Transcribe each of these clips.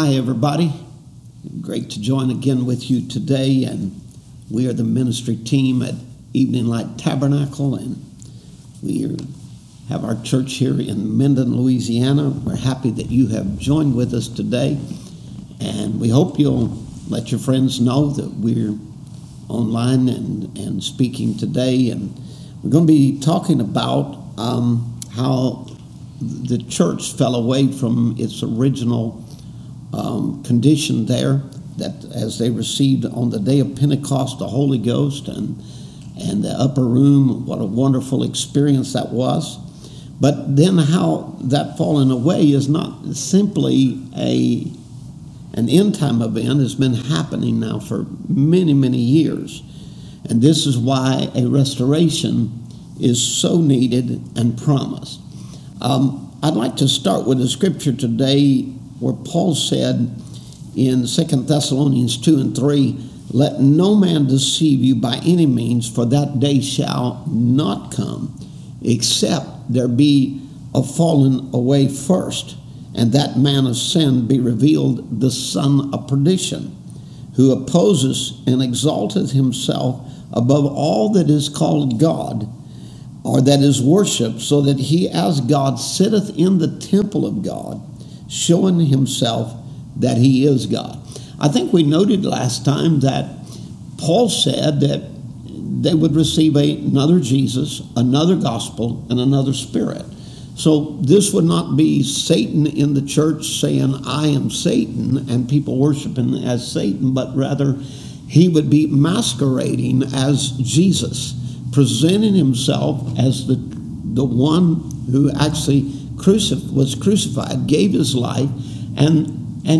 Hi, everybody. Great to join again with you today. And we are the ministry team at Evening Light Tabernacle, and we have our church here in Minden, Louisiana. We're happy that you have joined with us today, and we hope you'll let your friends know that we're online and speaking today. And we're going to be talking about how the church fell away from its original condition there, that as they received on the day of Pentecost the Holy Ghost and the upper room, what a wonderful experience that was. But then how that falling away is not simply an end time event. It's been happening now for many, many years. And this is why a restoration is so needed and promised. I'd like to start with a scripture today where Paul said in 2 Thessalonians 2 and 3, "Let no man deceive you by any means, for that day shall not come, except there be a falling away first, and that man of sin be revealed, the son of perdition, who opposes and exalteth himself above all that is called God, or that is worshipped, so that he as God sitteth in the temple of God, showing himself that he is God." I think we noted last time that Paul said that they would receive another Jesus, another gospel, and another spirit. So this would not be Satan in the church saying, "I am Satan," and people worshiping as Satan, but rather he would be masquerading as Jesus, presenting himself as the one who actually was crucified, gave his life, and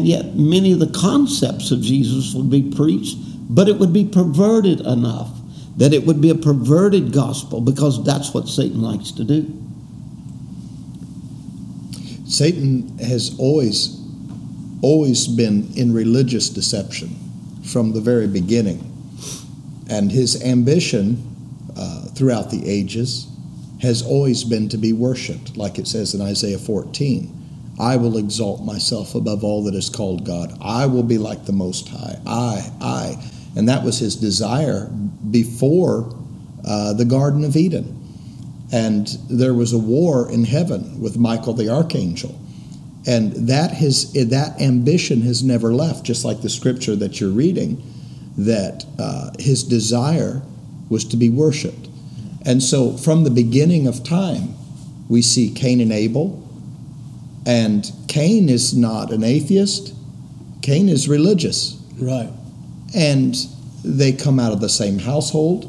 yet many of the concepts of Jesus would be preached, but it would be perverted enough that it would be a perverted gospel, because that's what Satan likes to do. Satan has always been in religious deception from the very beginning, and his ambition throughout the ages has always been to be worshipped, like it says in Isaiah 14. "I will exalt myself above all that is called God. I will be like the Most High. I." And that was his desire before the Garden of Eden. And there was a war in heaven with Michael the archangel. And that ambition has never left, just like the scripture that you're reading, that his desire was to be worshipped. And so from the beginning of time, we see Cain and Abel. And Cain is not an atheist. Cain is religious. Right. And they come out of the same household.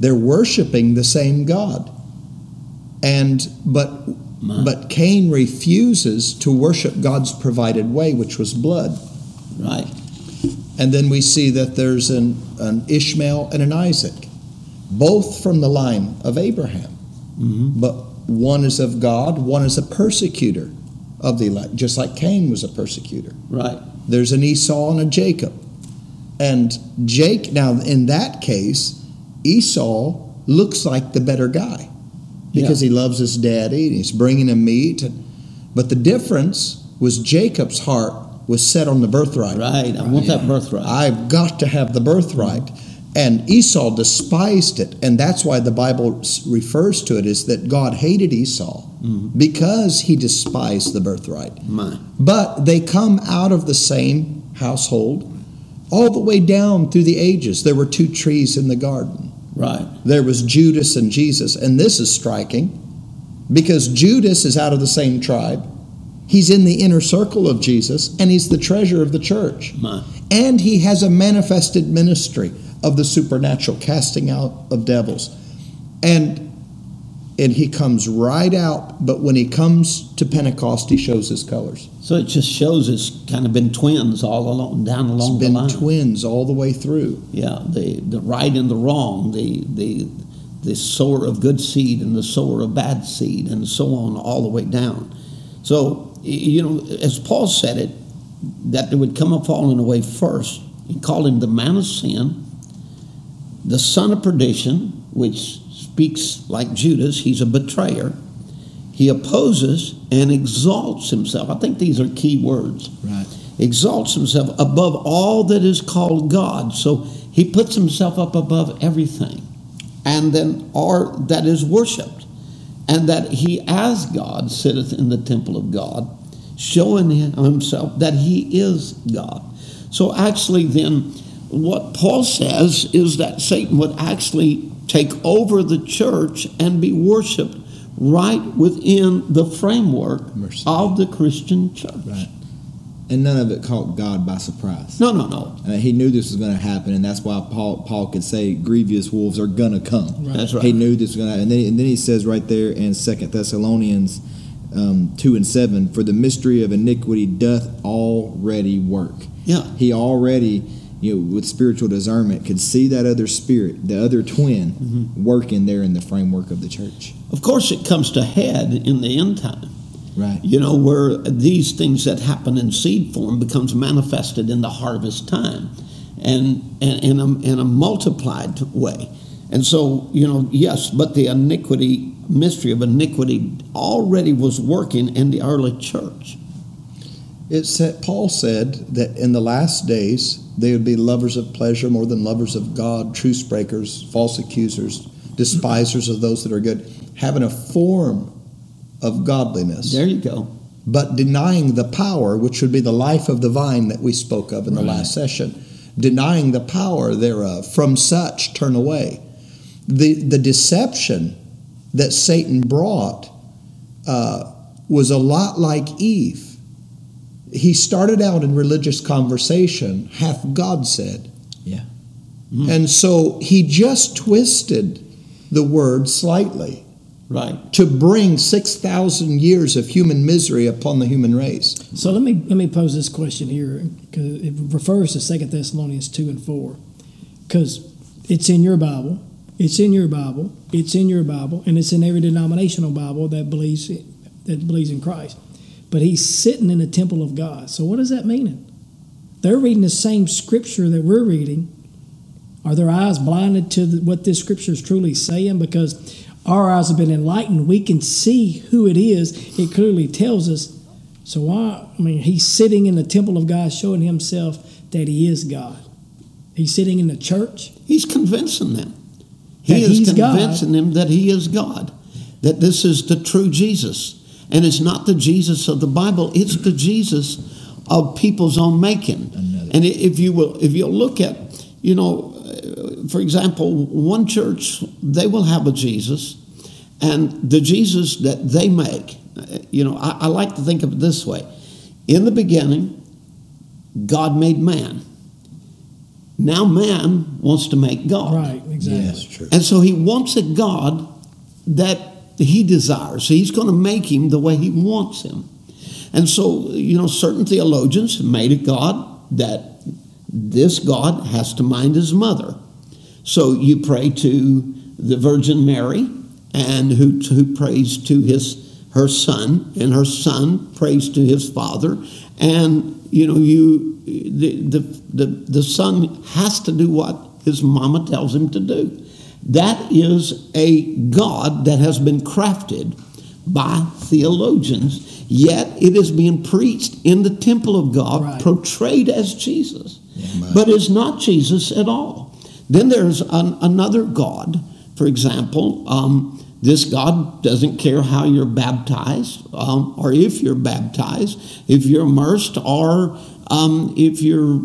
They're worshiping the same God. But Cain refuses to worship God's provided way, which was blood. Right. And then we see that there's an Ishmael and an Isaac, both from the line of Abraham. Mm-hmm. But one is of God, one is a persecutor of the elect, just like Cain was a persecutor. Right. There's an Esau and a Jacob. And now in that case, Esau looks like the better guy because he loves his daddy and he's bringing him meat. But the difference was Jacob's heart was set on the birthright. Right, I want that birthright. I've got to have the birthright. Mm-hmm. And Esau despised it, and that's why the Bible refers to it is that God hated Esau because he despised the birthright. But they come out of the same household all the way down through the ages. There were two trees in the garden. Right. There was Judas and Jesus, and this is striking because Judas is out of the same tribe. He's in the inner circle of Jesus, and he's the treasurer of the church. And he has a manifested ministry of the supernatural, casting out of devils. And he comes right out, but when he comes to Pentecost, he shows his colors. So it just shows it's kind of been twins all along, down along the line. It's been twins all the way through. Yeah, the right and the wrong, the sower of good seed and the sower of bad seed, and so on all the way down. So, as Paul said it, that there would come a falling away first. He called him the man of sin, the son of perdition, which speaks like Judas. He's a betrayer. He opposes and exalts himself. I think these are key words. Right. exalts himself above all that is called God. So he puts himself up above everything, and then or that is worshipped, and that he as God sitteth in the temple of God, showing himself that he is God. So actually then what Paul says is that Satan would actually take over the church and be worshipped right within the framework of the Christian church. Right. And none of it caught God by surprise. No. I mean, he knew this was going to happen, and that's why Paul could say grievous wolves are going to come. Right. That's right. He knew this was going to happen. And then he says right there in 2 Thessalonians 2:7, for the mystery of iniquity doth already work. Yeah. He already, with spiritual discernment, could see that other spirit, the other twin, working there in the framework of the church. Of course, it comes to head in the end time. Right. Where these things that happen in seed form becomes manifested in the harvest time and in a multiplied way. And so, yes, but the mystery of iniquity already was working in the early church. Paul said that in the last days they would be lovers of pleasure more than lovers of God, truce breakers, false accusers, despisers of those that are good, having a form of godliness. There you go. But denying the power, which would be the life of the vine that we spoke of in the last session, denying the power thereof, from such turn away. The deception that Satan brought was a lot like Eve. He started out in religious conversation, hath God said. Yeah. Mm. And so he just twisted the word slightly. Right. To bring 6,000 years of human misery upon the human race. So let me pose this question here, because it refers to 2 Thessalonians 2:4, because it's in your Bible, it's in your Bible, it's in your Bible, and it's in every denominational Bible that believes in Christ. But he's sitting in the temple of God. So what does that mean? They're reading the same scripture that we're reading. Are their eyes blinded to what this scripture is truly saying? Because our eyes have been enlightened. We can see who it is. It clearly tells us. So he's sitting in the temple of God, showing himself that he is God. He's sitting in the church. He's convincing them. He is convincing them that he is God, that this is the true Jesus. And it's not the Jesus of the Bible. It's the Jesus of people's own making. And if you'll look at, for example, one church, they will have a Jesus, and the Jesus that they make, I like to think of it this way. In the beginning, God made man. Now man wants to make God. Right, exactly. Yeah, that's true. And so he wants a God that he desires. He's going to make him the way he wants him. And so, certain theologians made a God that this God has to mind his mother. So you pray to the Virgin Mary, and who prays to her son, and her son prays to his father, and the son has to do what his mama tells him to do. That is a God that has been crafted by theologians, yet it is being preached in the temple of God, portrayed as Jesus, but it's not Jesus at all. Then there's another God, for example. This God doesn't care how you're baptized, or if you're baptized, if you're immersed, or if you're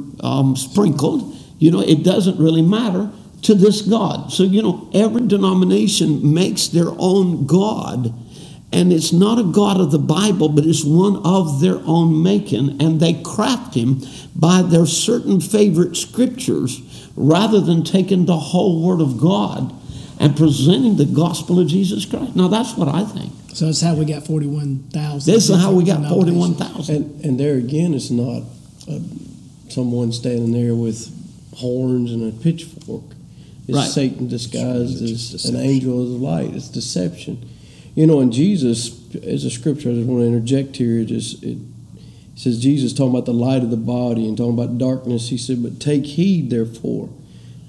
sprinkled. It doesn't really matter to this God. So, every denomination makes their own God, and it's not a God of the Bible, but it's one of their own making, and they craft him by their certain favorite scriptures rather than taking the whole Word of God and presenting the gospel of Jesus Christ. Now, that's what I think. So that's how we got 41,000. This is how we got 41,000. And there again, it's not someone standing there with horns and a pitchfork. It's Satan disguised as an angel of light. It's deception. And Jesus, as a scripture I just want to interject here, it says Jesus talking about the light of the body and talking about darkness. He said, but take heed, therefore,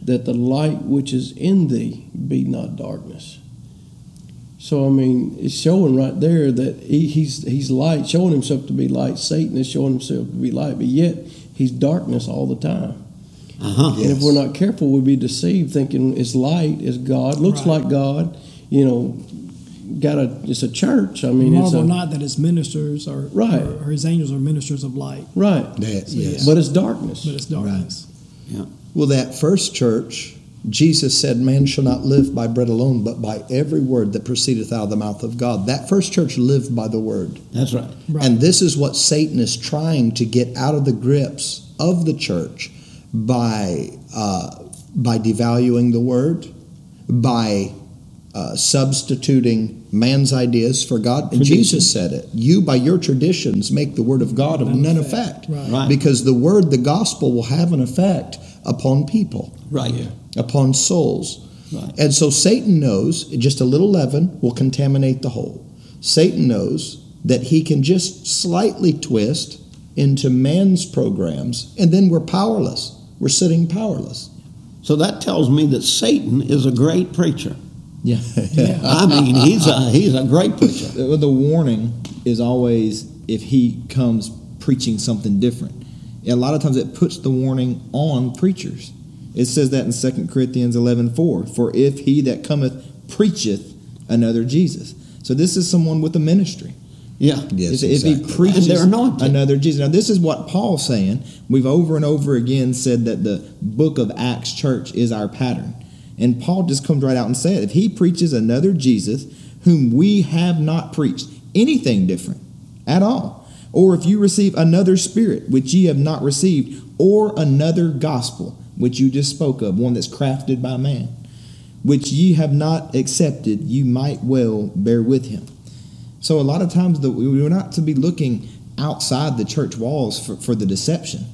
that the light which is in thee be not darkness. So, I mean, it's showing right there that he's light, showing himself to be light. Satan is showing himself to be light, but yet he's darkness all the time. Uh-huh, and yes. If we're not careful, we'll be deceived thinking it's light, it's God, looks right. Like God, you know, it's a church. I mean, marvel not that his ministers are, right. or his angels are ministers of light. Right. That's, yes. But it's darkness. Right. Yeah. Well, that first church, Jesus said, man shall not live by bread alone, but by every word that proceedeth out of the mouth of God. That first church lived by the word. That's right. Right. And this is what Satan is trying to get out of the grips of the church by devaluing the word, by substituting man's ideas for God. And Jesus said it. You, by your traditions, make the word of God of none effect. Right. Because the word, the gospel, will have an effect upon people. Right. Yeah. Upon souls. Right. And so Satan knows just a little leaven will contaminate the whole. Satan knows that he can just slightly twist into man's programs, and then we're powerless. We're sitting powerless. So that tells me that Satan is a great preacher. Yeah. I mean, he's a great preacher. The warning is always if he comes preaching something different. A lot of times it puts the warning on preachers. It says that in 2 Corinthians 11:4, for if he that cometh preacheth another Jesus. So this is someone with a ministry. Yeah. Yes, if he preaches another Jesus. Now, this is what Paul's saying. We've over and over again said that the book of Acts church is our pattern. And Paul just comes right out and said, if he preaches another Jesus whom we have not preached, anything different at all, or if you receive another spirit which ye have not received, or another gospel, which you just spoke of, one that's crafted by man, which ye have not accepted, you might well bear with him. So a lot of times we're not to be looking outside the church walls for the deception.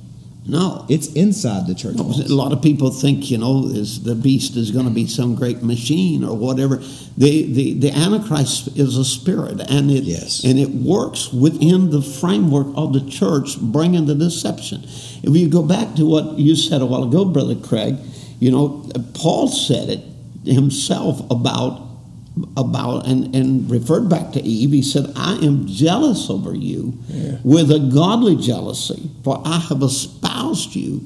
No. It's inside the church walls. A lot of people think, the beast is going to be some great machine or whatever. The Antichrist is a spirit, and it works within the framework of the church, bringing the deception. If you go back to what you said a while ago, Brother Craig, Paul said it himself about and referred back to Eve. He said, I am jealous over you with a godly jealousy, for I have espoused you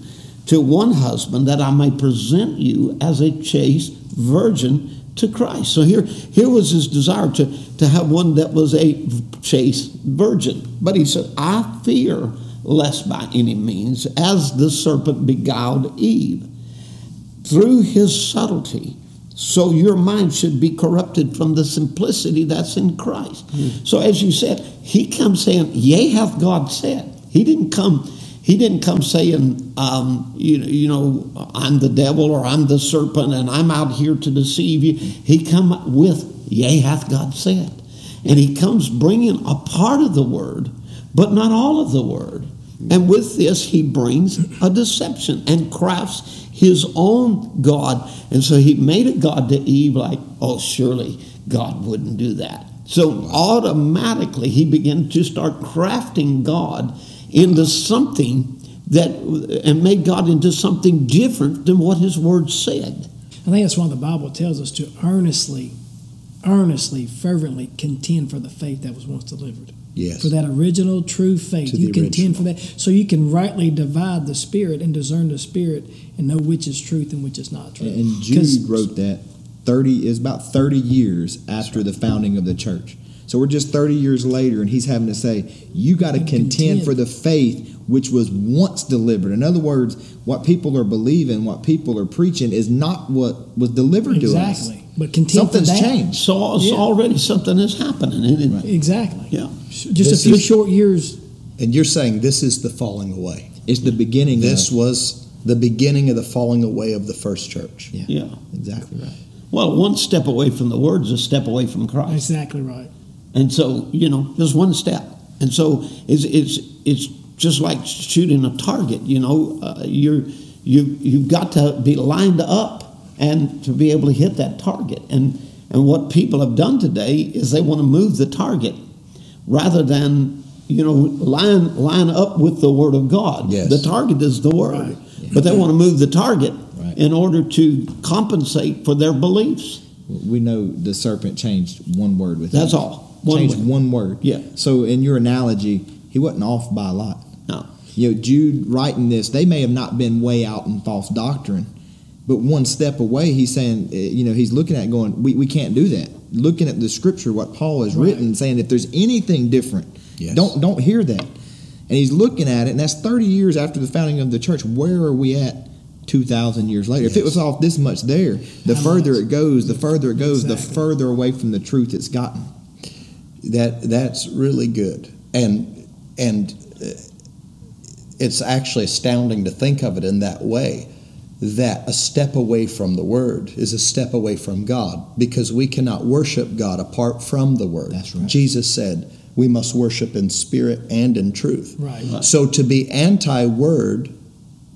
to one husband, that I may present you as a chaste virgin to Christ. So here was his desire to have one that was a chaste virgin. But he said, I fear lest by any means, as the serpent beguiled Eve through his subtlety, so your mind should be corrupted from the simplicity that's in Christ. Mm. So as you said, he comes saying, yea, hath God said. He didn't come saying, I'm the devil or I'm the serpent and I'm out here to deceive you. He come with, yea, hath God said. And he comes bringing a part of the word, but not all of the word. And with this, he brings a deception and crafts his own God. And so he made a God to Eve like, oh, surely God wouldn't do that. So automatically he began to start crafting God into something and made God into something different than what his word said. I think that's why the Bible tells us to earnestly, fervently contend for the faith that was once delivered. Yes. For that original true faith. You contend for that. So you can rightly divide the spirit and discern the spirit and know which is truth and which is not truth. And Jude wrote that about 30 years after the founding of the church. So we're just 30 years later, and he's having to say, you got to contend for the faith which was once delivered. In other words, what people are believing, what people are preaching is not what was delivered to us. Exactly. But continue something's changed. So already something is happening, isn't it? Right. Exactly. Yeah. Just a few short years. And you're saying this is the falling away. It's the beginning. This was the beginning of the falling away of the first church. Yeah. Yeah. Exactly right. Well, one step away from the word is a step away from Christ. Exactly right. And so, just one step. And so it's just like shooting a target. You've got to be lined up and to be able to hit that target. And what people have done today is they want to move the target rather than, line up with the Word of God. Yes. The target is the Word. Right. Yeah. But they want to move the target in order to compensate for their beliefs. We know the serpent changed one word with him. That's all. One word. Yeah. So in your analogy, he wasn't off by a lot. No. You know, Jude writing this, they may have not been way out in false doctrine, but one step away, he's saying, you know, he's looking at it going, we can't do that. Looking at the scripture, what Paul has written, saying if there's anything different, don't hear that. And he's looking at it, and that's 30 years after the founding of the church. Where are we at 2,000 years later? If it was off this much there, the further it goes, exactly. The further away from the truth it's gotten. That's really good. And it's actually astounding to think of it in that way, that a step away from the Word is a step away from God, because we cannot worship God apart from the Word. That's right. Jesus said we must worship in spirit and in truth. Right. So to be anti-Word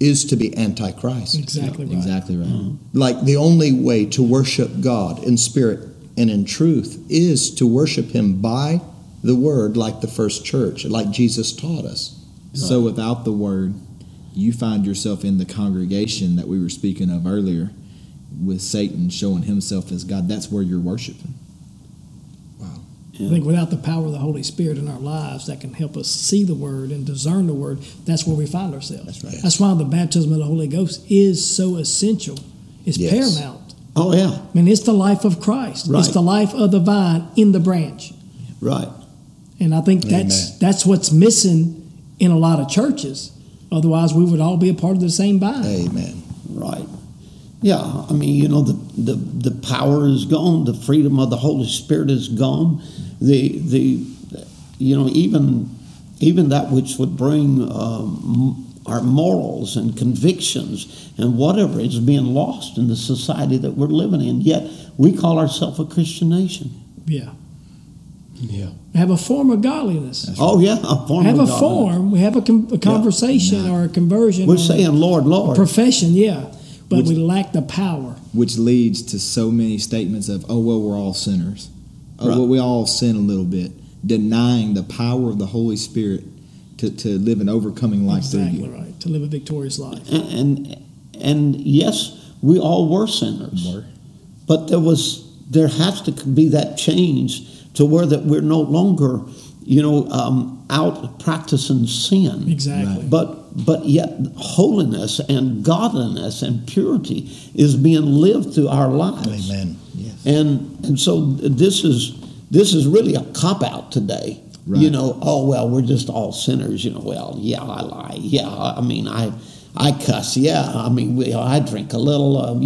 is to be anti-Christ. Exactly right. Mm-hmm. Like the only way to worship God in spirit and in truth is to worship Him by the Word, like the first church, like Jesus taught us. Right. So without the Word, you find yourself in the congregation that we were speaking of earlier, with Satan showing himself as God. That's where you're worshiping. Wow. Yeah. I think without the power of the Holy Spirit in our lives that can help us see the Word and discern the Word, that's where we find ourselves. That's right. That's why the baptism of the Holy Ghost is so essential. It's paramount. Oh, yeah. I mean, it's the life of Christ. Right. It's the life of the vine in the branch. Right. And I think that's what's missing in a lot of churches. Otherwise, we would all be a part of the same body. Amen. Right. Yeah, I mean, you know, the power is gone. The freedom of the Holy Spirit is gone. The you know, even that which would bring our morals and convictions and whatever is being lost in the society that we're living in. Yet, we call ourselves a Christian nation. Yeah. Yeah. Have a form of godliness. Right. Oh, yeah, a form have of a godliness. Form. We have a conversation or a conversion. We're saying, Lord, Lord. Profession, but we lack the power. Which leads to so many statements of, oh, well, we're all sinners. Oh, well, we all sin a little bit. Denying the power of the Holy Spirit to live an overcoming life through you. Exactly right. To live a victorious life. And yes, we all were sinners. But there has to be that change to where that we're no longer, you know, out practicing sin. Exactly. Right. But yet holiness and godliness and purity is being lived through our lives. Amen. Yes. And so this is really a cop out today. Right. You know, oh well, we're just all sinners. You know, well, yeah, I lie. Yeah, I mean, I cuss. Yeah, I mean, I drink a little.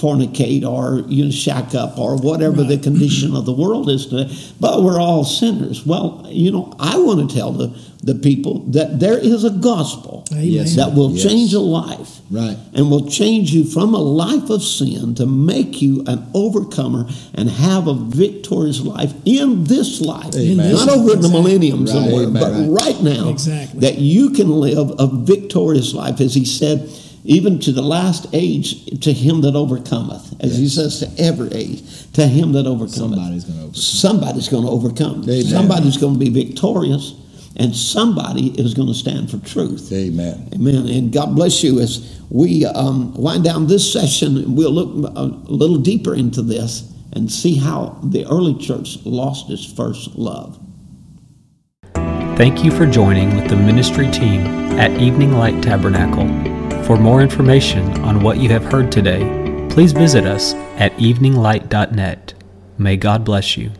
Fornicate or shack up or whatever the condition of the world is today, but we're all sinners. Well, you know, I want to tell the people that there is a gospel that will change a life, right, and will change you from a life of sin to make you an overcomer and have a victorious life in this life, not over in the millennium somewhere, but right now, that you can live a victorious life, as he said. Even to the last age, to him that overcometh. As he says to every age, to him that overcometh. Somebody's going to overcome. Somebody's going to overcome. Amen. Somebody's going to be victorious, and somebody is going to stand for truth. Amen. Amen. And God bless you. As we wind down this session, we'll look a little deeper into this and see how the early church lost its first love. Thank you for joining with the ministry team at Evening Light Tabernacle. For more information on what you have heard today, please visit us at eveninglight.net. May God bless you.